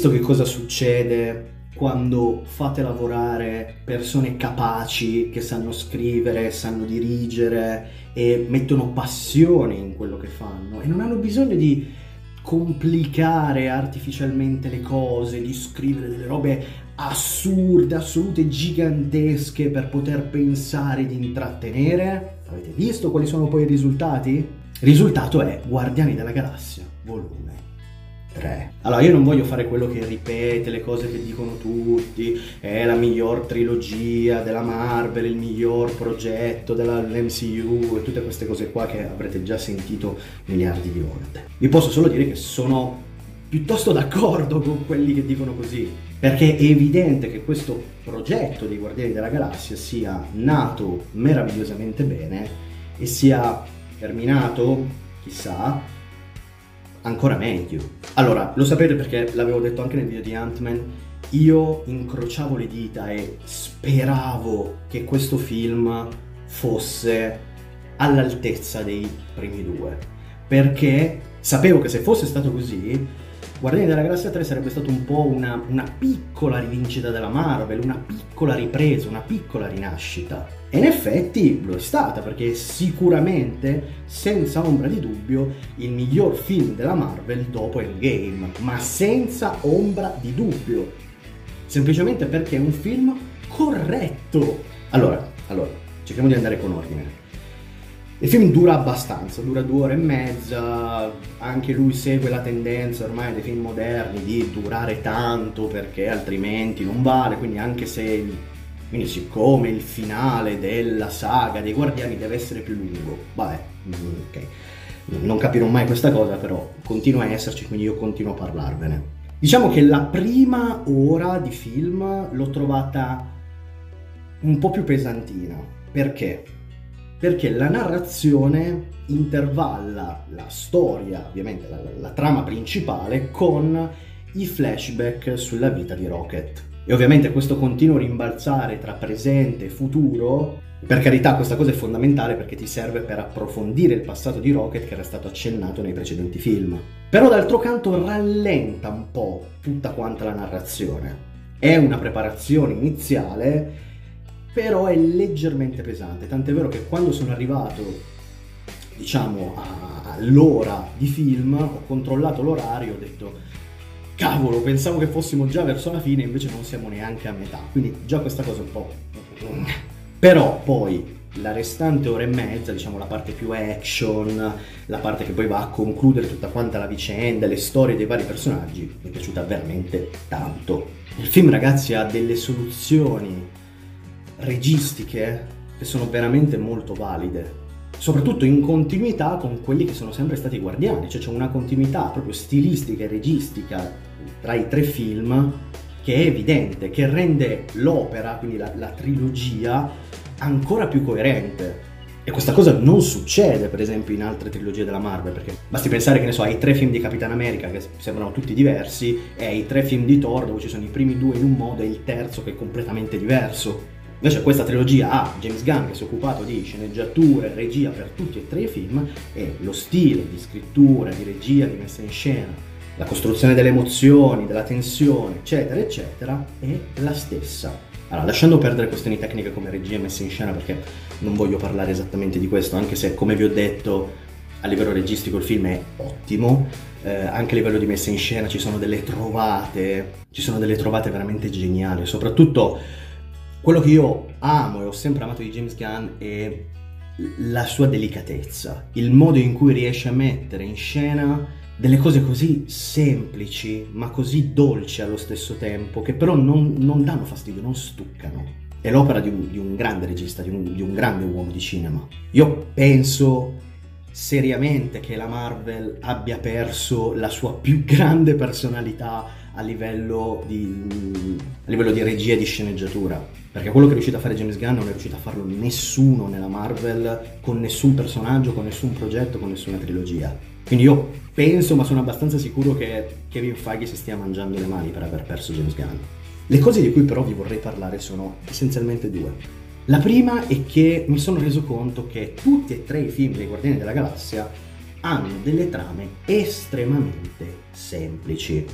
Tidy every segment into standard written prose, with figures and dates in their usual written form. visto che cosa succede quando fate lavorare persone capaci, che sanno scrivere, sanno dirigere e mettono passione in quello che fanno e non hanno bisogno di complicare artificialmente le cose, di scrivere delle robe assurde, assolute, gigantesche per poter pensare di intrattenere? Avete visto quali sono poi i risultati? Risultato è Guardiani della Galassia, volume 3. Allora, io non voglio fare quello che ripete le cose che dicono tutti, è la miglior trilogia della Marvel, il miglior progetto dell'MCU e tutte queste cose qua che avrete già sentito miliardi di volte. Vi posso solo dire che sono piuttosto d'accordo con quelli che dicono così, perché è evidente che questo progetto dei Guardiani della Galassia sia nato meravigliosamente bene e sia terminato, chissà, ancora meglio. Allora, lo sapete perché l'avevo detto anche nel video di Ant-Man, io incrociavo le dita e speravo che questo film fosse all'altezza dei primi due, perché sapevo che se fosse stato così Guardiani della Galassia 3 sarebbe stato un po' una piccola rivincita della Marvel, una piccola ripresa, una piccola rinascita. E in effetti lo è stata, perché è sicuramente, senza ombra di dubbio, il miglior film della Marvel dopo Endgame, ma senza ombra di dubbio, semplicemente perché è un film corretto. Allora, cerchiamo di andare con ordine. Il film dura abbastanza, dura 2 ore e mezza, anche lui segue la tendenza ormai dei film moderni di durare tanto perché altrimenti non vale, quindi siccome il finale della saga dei Guardiani deve essere più lungo, vabbè, ok, non capirò mai questa cosa, però continua a esserci, quindi io continuo a parlarvene. Diciamo che la prima ora di film l'ho trovata un po' più pesantina, perché la narrazione intervalla la storia, ovviamente la trama principale, con i flashback sulla vita di Rocket. E ovviamente questo continuo rimbalzare tra presente e futuro, per carità, questa cosa è fondamentale perché ti serve per approfondire il passato di Rocket che era stato accennato nei precedenti film. Però d'altro canto rallenta un po' tutta quanta la narrazione. È una preparazione iniziale, però è leggermente pesante, tant'è vero che quando sono arrivato, diciamo, all'ora di film, ho controllato l'orario, ho detto, cavolo, pensavo che fossimo già verso la fine, invece non siamo neanche a metà, quindi già questa cosa un po'... Però poi la restante ora e mezza, diciamo la parte più action, la parte che poi va a concludere tutta quanta la vicenda, le storie dei vari personaggi, mi è piaciuta veramente tanto. Il film, ragazzi, ha delle soluzioni registiche che sono veramente molto valide, soprattutto in continuità con quelli che sono sempre stati i Guardiani, cioè c'è una continuità proprio stilistica e registica tra i 3 film che è evidente, che rende l'opera, quindi la trilogia, ancora più coerente. E questa cosa non succede, per esempio, in altre trilogie della Marvel, perché basti pensare, che ne so, ai 3 film di Capitan America, che sembrano tutti diversi, e ai 3 film di Thor, dove ci sono i primi 2 in un modo e il terzo che è completamente diverso. Invece questa trilogia ha James Gunn, che si è occupato di sceneggiature, regia per tutti e 3 i film, e lo stile di scrittura, di regia, di messa in scena, la costruzione delle emozioni, della tensione, eccetera, eccetera, è la stessa. Allora, lasciando perdere questioni tecniche come regia e messa in scena, perché non voglio parlare esattamente di questo, anche se, come vi ho detto, a livello registico il film è ottimo, anche a livello di messa in scena ci sono delle trovate veramente geniali, soprattutto... Quello che io amo e ho sempre amato di James Gunn è la sua delicatezza, il modo in cui riesce a mettere in scena delle cose così semplici ma così dolci allo stesso tempo, che però non danno fastidio, non stuccano. È l'opera di un grande regista, di un grande uomo di cinema. Io penso seriamente che la Marvel abbia perso la sua più grande personalità a livello di regia e di sceneggiatura, perché quello che è riuscito a fare James Gunn non è riuscito a farlo nessuno nella Marvel, con nessun personaggio, con nessun progetto, con nessuna trilogia. Quindi io penso, ma sono abbastanza sicuro, che Kevin Feige si stia mangiando le mani per aver perso James Gunn. Le cose di cui però vi vorrei parlare sono essenzialmente 2. La prima è che mi sono reso conto che tutti e 3 i film dei Guardiani della Galassia hanno delle trame estremamente semplici.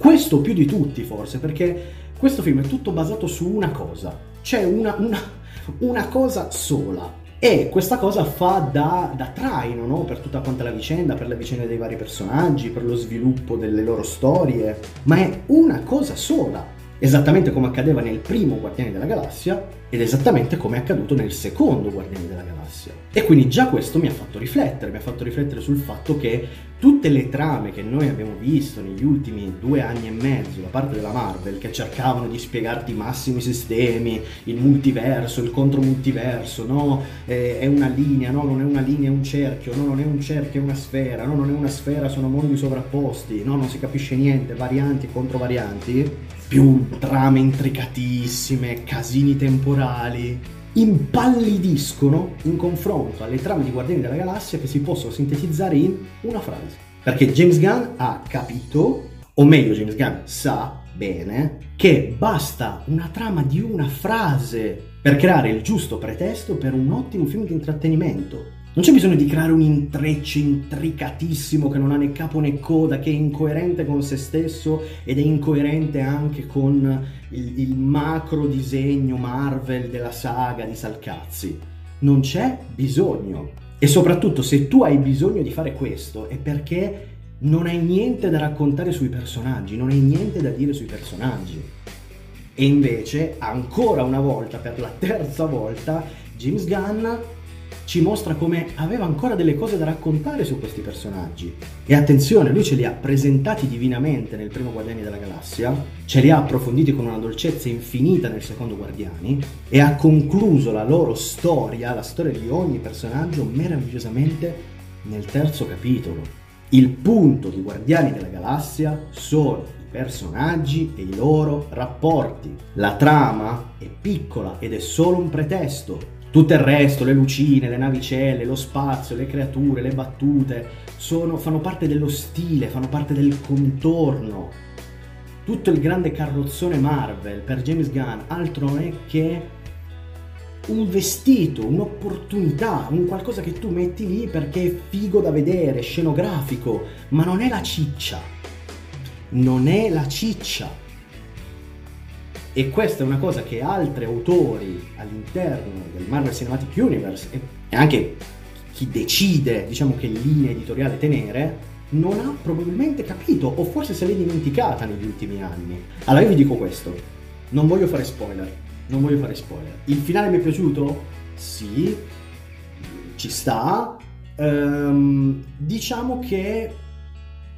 Questo più di tutti forse, perché questo film è tutto basato su una cosa. C'è una cosa sola. E questa cosa fa da traino, no? Per tutta quanta la vicenda, per la vicenda dei vari personaggi, per lo sviluppo delle loro storie. Ma è una cosa sola, esattamente come accadeva nel primo Guardiani della Galassia ed esattamente come è accaduto nel secondo Guardiani della Galassia. E quindi già questo mi ha fatto riflettere sul fatto che tutte le trame che noi abbiamo visto negli ultimi 2 anni e mezzo da parte della Marvel, che cercavano di spiegarti i massimi sistemi, il multiverso, il contromultiverso, no, è una linea, no, non è una linea, è un cerchio, no, non è un cerchio, è una sfera, no, non è una sfera, sono mondi sovrapposti, no, non si capisce niente, varianti e controvarianti, più trame intricatissime, casini temporali, impallidiscono in confronto alle trame di Guardiani della Galassia, che si possono sintetizzare in una frase. Perché James Gunn ha capito, o meglio James Gunn sa bene, che basta una trama di una frase per creare il giusto pretesto per un ottimo film di intrattenimento. Non c'è bisogno di creare un intreccio intricatissimo che non ha né capo né coda, che è incoerente con se stesso ed è incoerente anche con il macro disegno Marvel della saga di Salcazzi. Non c'è bisogno. E soprattutto, se tu hai bisogno di fare questo, è perché non hai niente da raccontare sui personaggi, non hai niente da dire sui personaggi. E invece, ancora una volta, per la terza volta, James Gunn ci mostra come aveva ancora delle cose da raccontare su questi personaggi. E attenzione, lui ce li ha presentati divinamente nel primo Guardiani della Galassia, ce li ha approfonditi con una dolcezza infinita nel secondo Guardiani, e ha concluso la loro storia, la storia di ogni personaggio, meravigliosamente nel terzo capitolo. Il punto di Guardiani della Galassia sono i personaggi e i loro rapporti. La trama è piccola ed è solo un pretesto. Tutto il resto, le lucine, le navicelle, lo spazio, le creature, le battute, fanno parte dello stile, fanno parte del contorno. Tutto il grande carrozzone Marvel per James Gunn altro non è che un vestito, un'opportunità, un qualcosa che tu metti lì perché è figo da vedere, scenografico, ma non è la ciccia. Non è la ciccia. E questa è una cosa che altri autori all'interno del Marvel Cinematic Universe, e anche chi decide, diciamo, che linea editoriale tenere, non ha probabilmente capito, o forse se l'è dimenticata negli ultimi anni. Allora io vi dico questo, non voglio fare spoiler. Il finale mi è piaciuto? Sì, ci sta. Diciamo che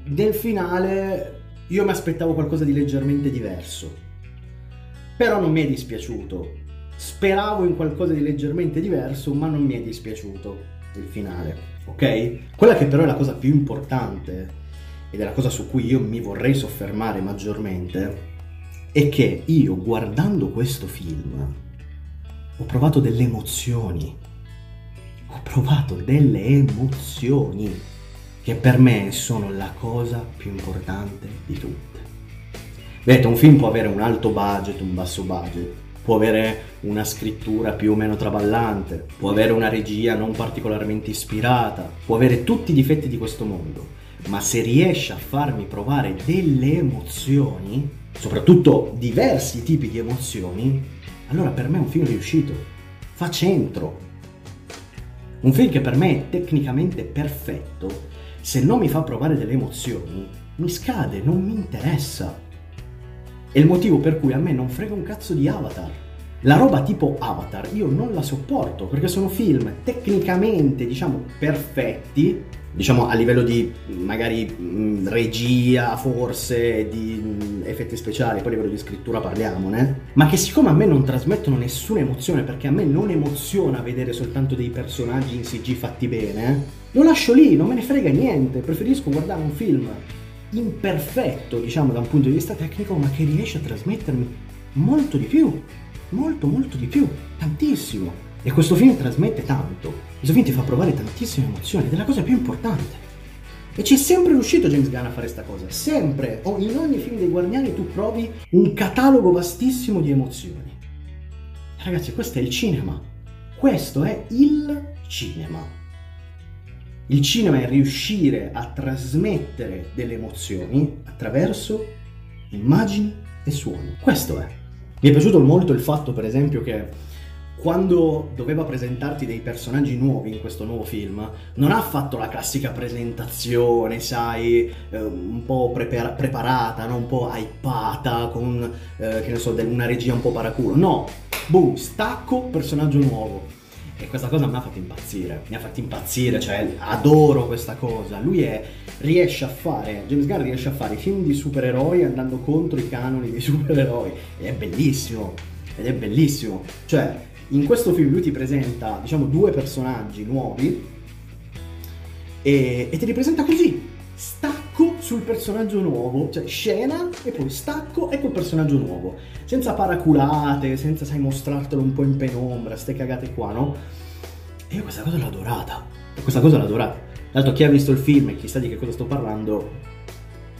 nel finale io mi aspettavo qualcosa di leggermente diverso. Però non mi è dispiaciuto. Speravo in qualcosa di leggermente diverso, ma non mi è dispiaciuto il finale, ok? Quella che però è la cosa più importante, ed è la cosa su cui io mi vorrei soffermare maggiormente, è che io, guardando questo film, ho provato delle emozioni. Che per me sono la cosa più importante di tutte. Vedete, un film può avere un alto budget, un basso budget, può avere una scrittura più o meno traballante, può avere una regia non particolarmente ispirata, può avere tutti i difetti di questo mondo, ma se riesce a farmi provare delle emozioni, soprattutto diversi tipi di emozioni, allora per me è un film riuscito, fa centro. Un film che per me è tecnicamente perfetto, se non mi fa provare delle emozioni, mi scade, non mi interessa. È il motivo per cui a me non frega un cazzo di Avatar. La roba tipo Avatar io non la sopporto, perché sono film tecnicamente, diciamo, perfetti, diciamo a livello di magari regia, forse di effetti speciali, poi a livello di scrittura parliamone, ma che siccome a me non trasmettono nessuna emozione, perché a me non emoziona vedere soltanto dei personaggi in CG fatti bene, lo lascio lì, non me ne frega niente, preferisco guardare un film imperfetto, diciamo, da un punto di vista tecnico, ma che riesce a trasmettermi molto di più, molto di più, tantissimo. E questo film trasmette tanto, questo film ti fa provare tantissime emozioni, ed è la cosa più importante. E c'è sempre riuscito James Gunn a fare sta cosa, sempre, in ogni film dei Guardiani tu provi un catalogo vastissimo di emozioni. Ragazzi, questo è il cinema, Il cinema è riuscire a trasmettere delle emozioni attraverso immagini e suoni. Questo è. Mi è piaciuto molto il fatto, per esempio, che quando doveva presentarti dei personaggi nuovi in questo nuovo film, non ha fatto la classica presentazione, sai, un po' preparata, no? Un po' hypata, con, che ne so, una regia un po' paraculo. No, boom, stacco, personaggio nuovo. E questa cosa mi ha fatto impazzire, cioè adoro questa cosa. Lui James Gunn riesce a fare i film di supereroi andando contro i canoni dei supereroi. Ed è bellissimo, cioè... In questo film lui ti presenta, diciamo, due personaggi nuovi e te li presenta così, stacco sul personaggio nuovo, cioè scena e poi stacco e col personaggio nuovo, senza paraculate, senza, sai, mostrartelo un po' in penombra, ste cagate qua, no? E io questa cosa l'ho adorata, Tanto chi ha visto il film e chi sa di che cosa sto parlando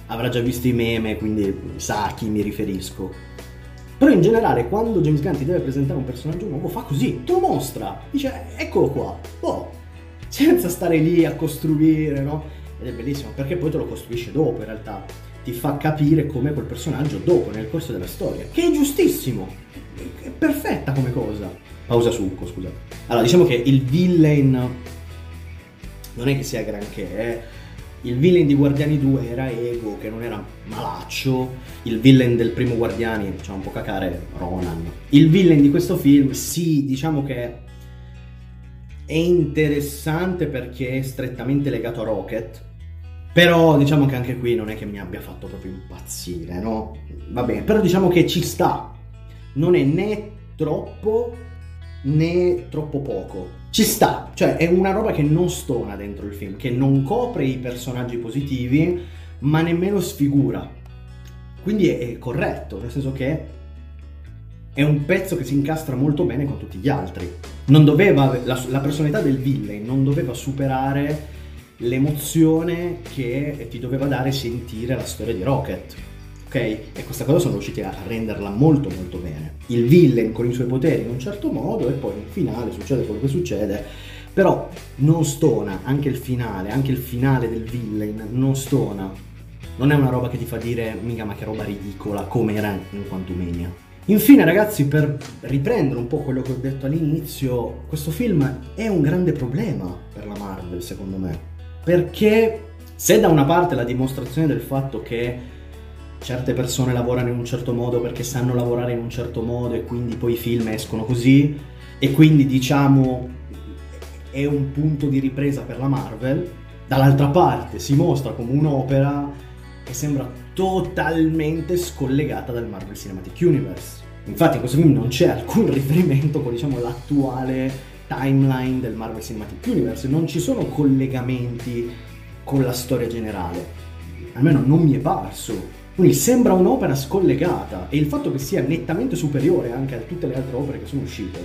avrà già visto i meme, quindi sa a chi mi riferisco. Però in generale quando James Gunn ti deve presentare un personaggio nuovo fa così, te lo mostra, dice eccolo qua, oh, senza stare lì a costruire, no? Ed è bellissimo perché poi te lo costruisce dopo, in realtà ti fa capire com'è quel personaggio dopo, nel corso della storia, che è giustissimo, è perfetta come cosa. Pausa succo, scusate. Allora, diciamo che il villain non è che sia granché, Il villain di Guardiani 2 era Ego, che non era malaccio. Il villain del primo Guardiani, cioè un po' cacare, Ronan. Il villain di questo film, sì, diciamo che è interessante perché è strettamente legato a Rocket. Però diciamo che anche qui non è che mi abbia fatto proprio impazzire, no? Va bene, però diciamo che ci sta. Non è né troppo né troppo poco. Ci sta, cioè è una roba che non stona dentro il film, che non copre i personaggi positivi, ma nemmeno sfigura. Quindi è corretto, nel senso che è un pezzo che si incastra molto bene con tutti gli altri. Non doveva, la personalità del villain non doveva superare l'emozione che ti doveva dare sentire la storia di Rocket. Ok? E questa cosa sono riusciti a renderla molto molto bene. Il villain con i suoi poteri in un certo modo e poi nel finale succede quello che succede, però non stona, anche il finale del villain non stona. Non è una roba che ti fa dire mica ma che roba ridicola come era in Quantumania. Infine ragazzi, per riprendere un po' quello che ho detto all'inizio, questo film è un grande problema per la Marvel secondo me, perché se da una parte la dimostrazione del fatto che certe persone lavorano in un certo modo perché sanno lavorare in un certo modo e quindi poi i film escono così e quindi diciamo è un punto di ripresa per la Marvel, dall'altra parte si mostra come un'opera che sembra totalmente scollegata dal Marvel Cinematic Universe. Infatti in questo film non c'è alcun riferimento con, diciamo, l'attuale timeline del Marvel Cinematic Universe, non ci sono collegamenti con la storia generale, almeno non mi è parso. Quindi sembra un'opera scollegata e il fatto che sia nettamente superiore anche a tutte le altre opere che sono uscite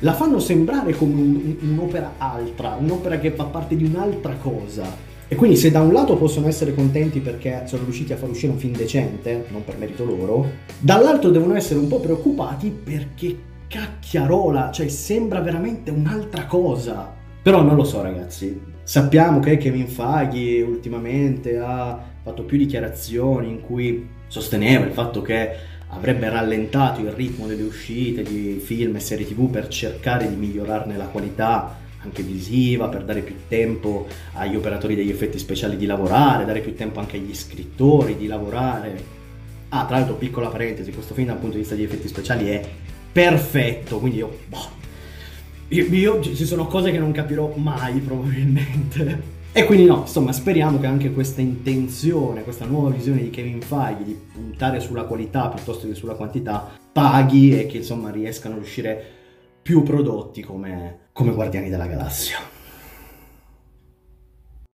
la fanno sembrare come un'opera altra, un'opera che fa parte di un'altra cosa. E quindi se da un lato possono essere contenti perché sono riusciti a far uscire un film decente, non per merito loro, dall'altro devono essere un po' preoccupati perché cacchiarola, cioè sembra veramente un'altra cosa. Però non lo so ragazzi, sappiamo che Kevin Feige ultimamente ha fatto più dichiarazioni in cui sosteneva il fatto che avrebbe rallentato il ritmo delle uscite di film e serie TV per cercare di migliorarne la qualità anche visiva, per dare più tempo agli operatori degli effetti speciali di lavorare, dare più tempo anche agli scrittori di lavorare. Ah, tra l'altro, piccola parentesi, questo film dal punto di vista degli effetti speciali è perfetto, quindi io ci sono cose che non capirò mai probabilmente. E quindi no, insomma, speriamo che anche questa intenzione, questa nuova visione di Kevin Feige di puntare sulla qualità piuttosto che sulla quantità paghi e che insomma riescano a uscire più prodotti come Guardiani della Galassia.